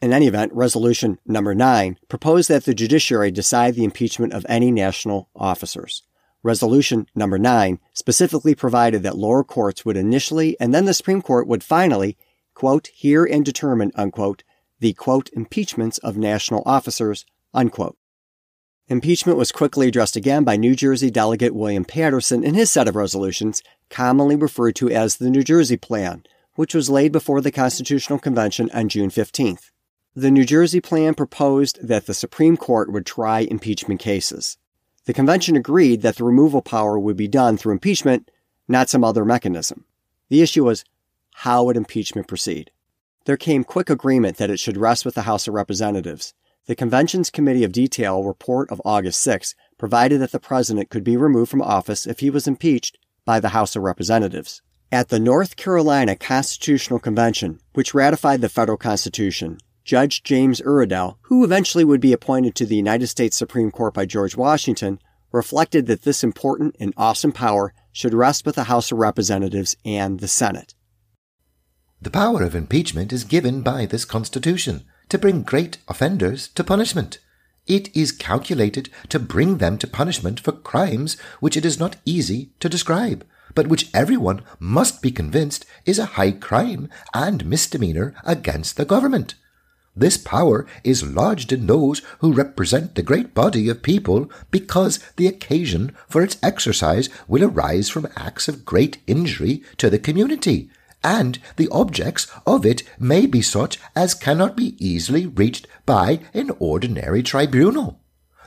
In any event, resolution number nine proposed that the judiciary decide the impeachment of any national officers. Resolution number nine specifically provided that lower courts would initially, and then the Supreme Court would finally, quote, hear and determine, unquote, the, quote, impeachments of national officers, unquote. Impeachment was quickly addressed again by New Jersey delegate William Paterson in his set of resolutions, commonly referred to as the New Jersey Plan, which was laid before the Constitutional Convention on June fifteenth. The New Jersey Plan proposed that the Supreme Court would try impeachment cases. The convention agreed that the removal power would be done through impeachment, not some other mechanism. The issue was, how would impeachment proceed? There came quick agreement that it should rest with the House of Representatives. The Convention's Committee of Detail report of August sixth provided that the president could be removed from office if he was impeached by the House of Representatives. At the North Carolina Constitutional Convention, which ratified the federal Constitution, Judge James Iredell, who eventually would be appointed to the United States Supreme Court by George Washington, reflected that this important and awesome power should rest with the House of Representatives and the Senate. The power of impeachment is given by this Constitution to bring great offenders to punishment. It is calculated to bring them to punishment for crimes which it is not easy to describe, but which everyone must be convinced is a high crime and misdemeanor against the government. This power is lodged in those who represent the great body of people because the occasion for its exercise will arise from acts of great injury to the community, and the objects of it may be such as cannot be easily reached by an ordinary tribunal.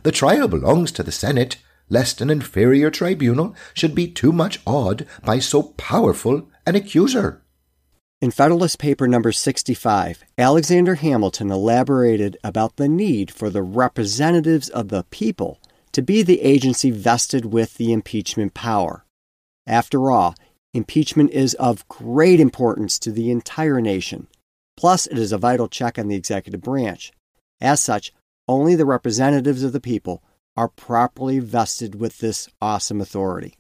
The trial belongs to the Senate, lest an inferior tribunal should be too much awed by so powerful an accuser. In Federalist Paper number sixty-five, Alexander Hamilton elaborated about the need for the representatives of the people to be the agency vested with the impeachment power. After all, impeachment is of great importance to the entire nation. Plus, it is a vital check on the executive branch. As such, only the representatives of the people are properly vested with this awesome authority.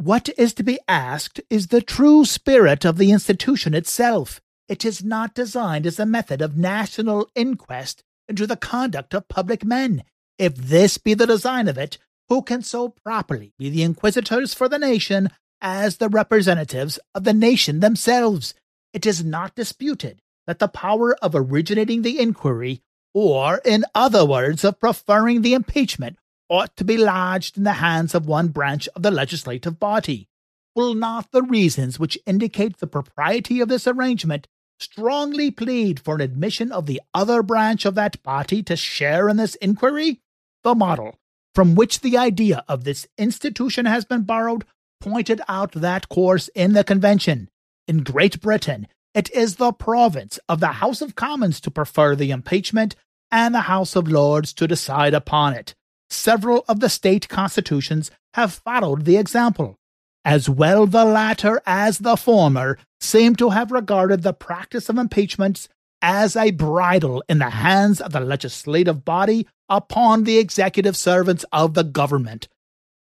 What is to be asked is the true spirit of the institution itself. It is not designed as a method of national inquest into the conduct of public men. If this be the design of it, who can so properly be the inquisitors for the nation as the representatives of the nation themselves? It is not disputed that the power of originating the inquiry, or, in other words, of preferring the impeachment, ought to be lodged in the hands of one branch of the legislative body. Will not the reasons which indicate the propriety of this arrangement strongly plead for an admission of the other branch of that body to share in this inquiry? The model from which the idea of this institution has been borrowed pointed out that course in the Convention. In Great Britain, it is the province of the House of Commons to prefer the impeachment, and the House of Lords to decide upon it. Several of the state constitutions have followed the example. As well the latter as the former seem to have regarded the practice of impeachments as a bridle in the hands of the legislative body upon the executive servants of the government.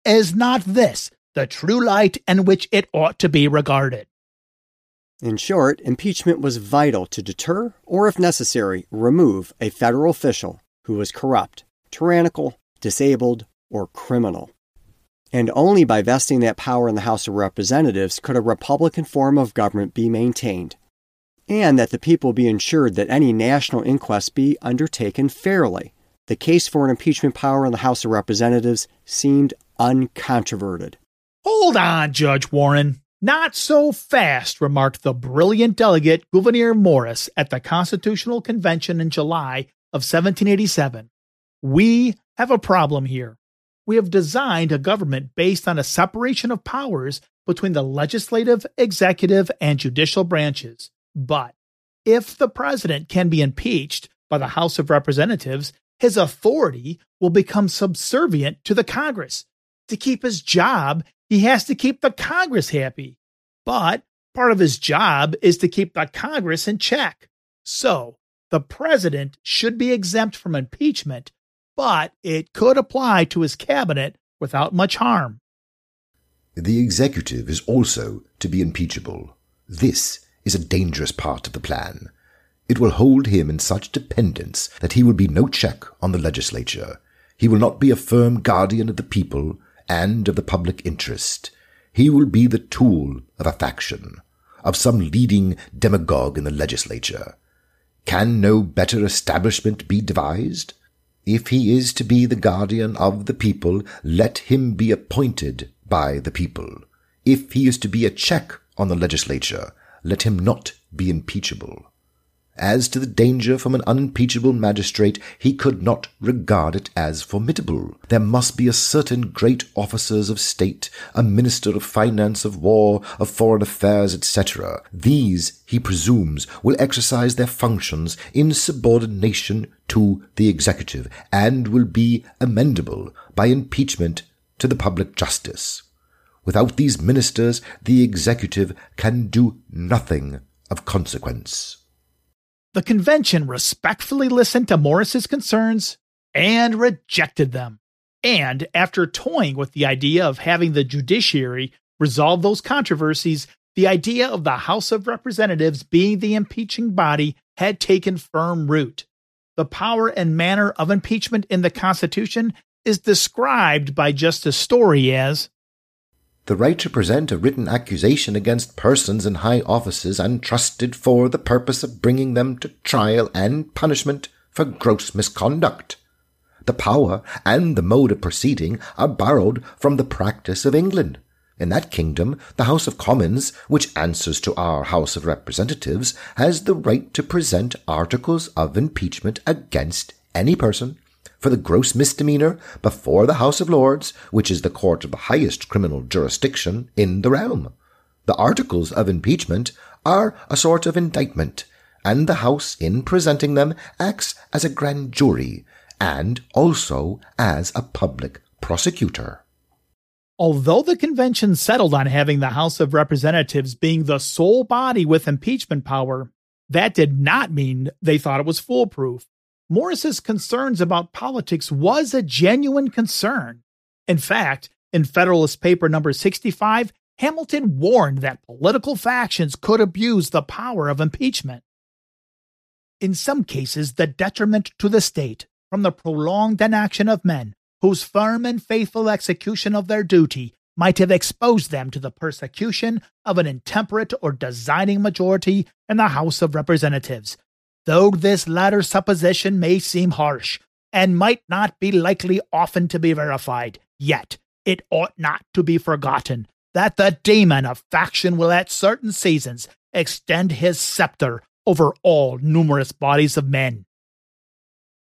Is not this the true light in which it ought to be regarded? In short, impeachment was vital to deter, or if necessary, remove a federal official who was corrupt, tyrannical, disabled, or criminal. And only by vesting that power in the House of Representatives could a Republican form of government be maintained, and that the people be ensured that any national inquest be undertaken fairly. The case for an impeachment power in the House of Representatives seemed uncontroverted. Hold on, Judge Warren. Not so fast, remarked the brilliant delegate Gouverneur Morris at the Constitutional Convention in July of seventeen eighty-seven. We have a problem here. We have designed a government based on a separation of powers between the legislative, executive, and judicial branches. But if the president can be impeached by the House of Representatives, his authority will become subservient to the Congress. To keep his job, he has to keep the Congress happy. But part of his job is to keep the Congress in check. So the president should be exempt from impeachment, but it could apply to his cabinet without much harm. The executive is also to be impeachable. This is a dangerous part of the plan. It will hold him in such dependence that he will be no check on the legislature. He will not be a firm guardian of the people and of the public interest. He will be the tool of a faction, of some leading demagogue in the legislature. Can no better establishment be devised? If he is to be the guardian of the people, let him be appointed by the people. If he is to be a check on the legislature, let him not be impeachable. As to the danger from an unimpeachable magistrate, he could not regard it as formidable. There must be a certain great officers of state, a minister of finance, of war, of foreign affairs, et cetera. These, he presumes, will exercise their functions in subordination to the executive, and will be amendable by impeachment to the public justice. Without these ministers, the executive can do nothing of consequence. The convention respectfully listened to Morris's concerns and rejected them. And after toying with the idea of having the judiciary resolve those controversies, the idea of the House of Representatives being the impeaching body had taken firm root. The power and manner of impeachment in the Constitution is described by Justice Story as the right to present a written accusation against persons in high offices entrusted for the purpose of bringing them to trial and punishment for gross misconduct. The power and the mode of proceeding are borrowed from the practice of England. In that kingdom, the House of Commons, which answers to our House of Representatives, has the right to present articles of impeachment against any person for the gross misdemeanor before the House of Lords, which is the court of the highest criminal jurisdiction in the realm. The articles of impeachment are a sort of indictment, and the House in presenting them acts as a grand jury and also as a public prosecutor. Although the convention settled on having the House of Representatives being the sole body with impeachment power, that did not mean they thought it was foolproof. Morris's concerns about politics was a genuine concern. In fact, in Federalist Paper number sixty-five, Hamilton warned that political factions could abuse the power of impeachment. In some cases, the detriment to the state from the prolonged inaction of men whose firm and faithful execution of their duty might have exposed them to the persecution of an intemperate or designing majority in the House of Representatives, though this latter supposition may seem harsh and might not be likely often to be verified, yet it ought not to be forgotten that the demon of faction will at certain seasons extend his scepter over all numerous bodies of men.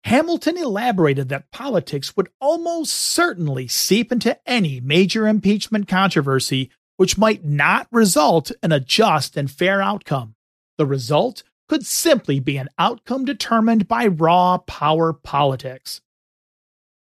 Hamilton elaborated that politics would almost certainly seep into any major impeachment controversy which might not result in a just and fair outcome. The result could simply be an outcome determined by raw power politics.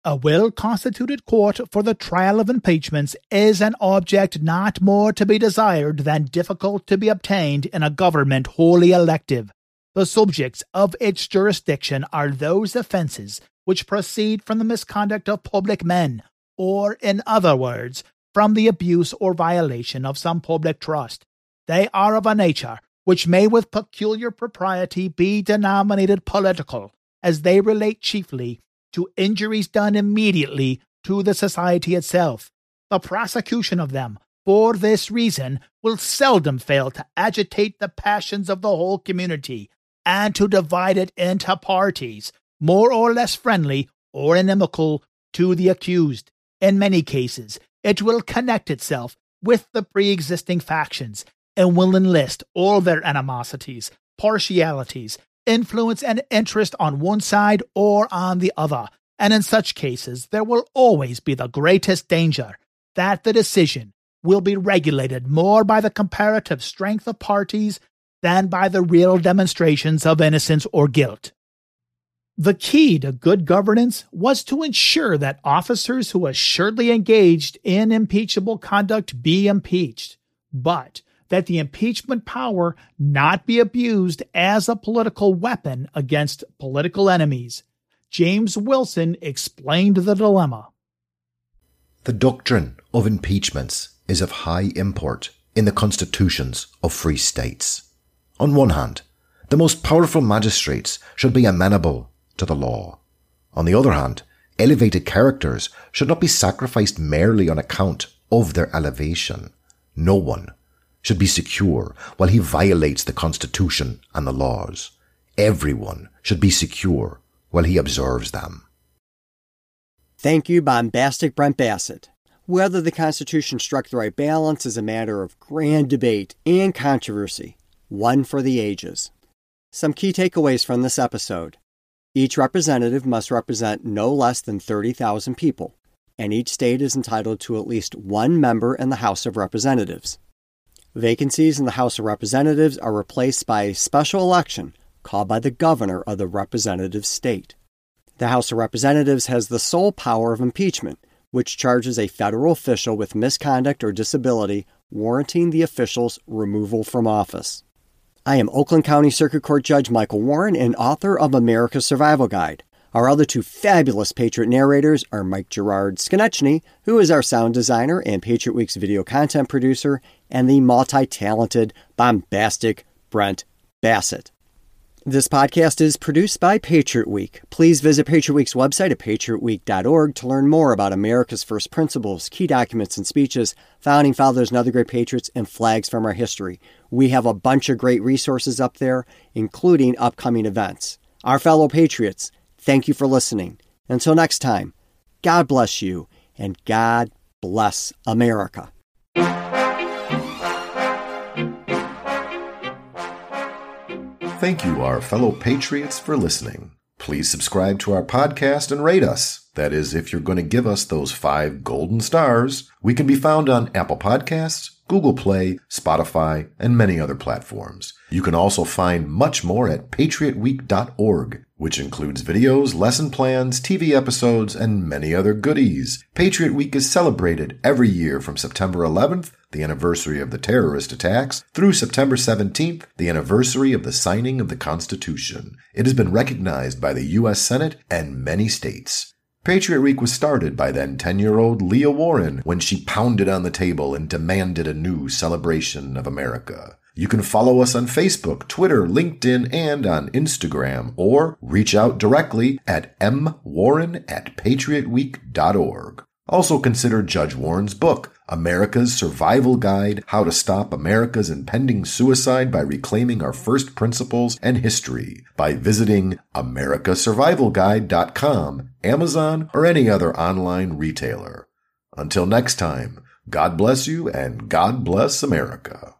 A well-constituted court for the trial of impeachments is an object not more to be desired than difficult to be obtained in a government wholly elective. The subjects of its jurisdiction are those offenses which proceed from the misconduct of public men, or, in other words, from the abuse or violation of some public trust. They are of a nature which may with peculiar propriety be denominated political, as they relate chiefly to injuries done immediately to the society itself. The prosecution of them, for this reason, will seldom fail to agitate the passions of the whole community, and to divide it into parties, more or less friendly or inimical to the accused. In many cases, it will connect itself with the pre-existing factions, and will enlist all their animosities, partialities, influence and interest on one side or on the other, and in such cases there will always be the greatest danger that the decision will be regulated more by the comparative strength of parties than by the real demonstrations of innocence or guilt. The key to good governance was to ensure that officers who assuredly engaged in impeachable conduct be impeached, but that the impeachment power not be abused as a political weapon against political enemies. James Wilson explained the dilemma. The doctrine of impeachments is of high import in the constitutions of free states. On one hand, the most powerful magistrates should be amenable to the law. On the other hand, elevated characters should not be sacrificed merely on account of their elevation. No one should be secure while he violates the Constitution and the laws. Everyone should be secure while he observes them. Thank you, bombastic Brent Bassett. Whether the Constitution struck the right balance is a matter of grand debate and controversy, one for the ages. Some key takeaways from this episode. Each representative must represent no less than thirty thousand people, and each state is entitled to at least one member in the House of Representatives. Vacancies in the House of Representatives are replaced by a special election called by the governor of the representative state. The House of Representatives has the sole power of impeachment, which charges a federal official with misconduct or disability, warranting the official's removal from office. I am Oakland County Circuit Court Judge Michael Warren and author of America's Survival Guide. Our other two fabulous Patriot narrators are Mike Girard Skonechny, who is our sound designer and Patriot Week's video content producer, and the multi-talented, bombastic Brent Bassett. This podcast is produced by Patriot Week. Please visit Patriot Week's website at patriot week dot org to learn more about America's first principles, key documents and speeches, founding fathers and other great patriots, and flags from our history. We have a bunch of great resources up there, including upcoming events. Our fellow patriots, thank you for listening. Until next time, God bless you, and God bless America. Thank you, our fellow patriots, for listening. Please subscribe to our podcast and rate us. That is, if you're going to give us those five golden stars. We can be found on Apple Podcasts, Google Play, Spotify, and many other platforms. You can also find much more at patriot week dot org, which includes videos, lesson plans, T V episodes, and many other goodies. Patriot Week is celebrated every year from September eleventh, the anniversary of the terrorist attacks, through September seventeenth, the anniversary of the signing of the Constitution. It has been recognized by the U S Senate and many states. Patriot Week was started by then ten-year-old Leah Warren when she pounded on the table and demanded a new celebration of America. You can follow us on Facebook, Twitter, LinkedIn, and on Instagram, or reach out directly at m warren at patriot week dot org. Also consider Judge Warren's book, America's Survival Guide, How to Stop America's Impending Suicide by Reclaiming Our First Principles and History, by visiting america survival guide dot com, Amazon, or any other online retailer. Until next time, God bless you and God bless America.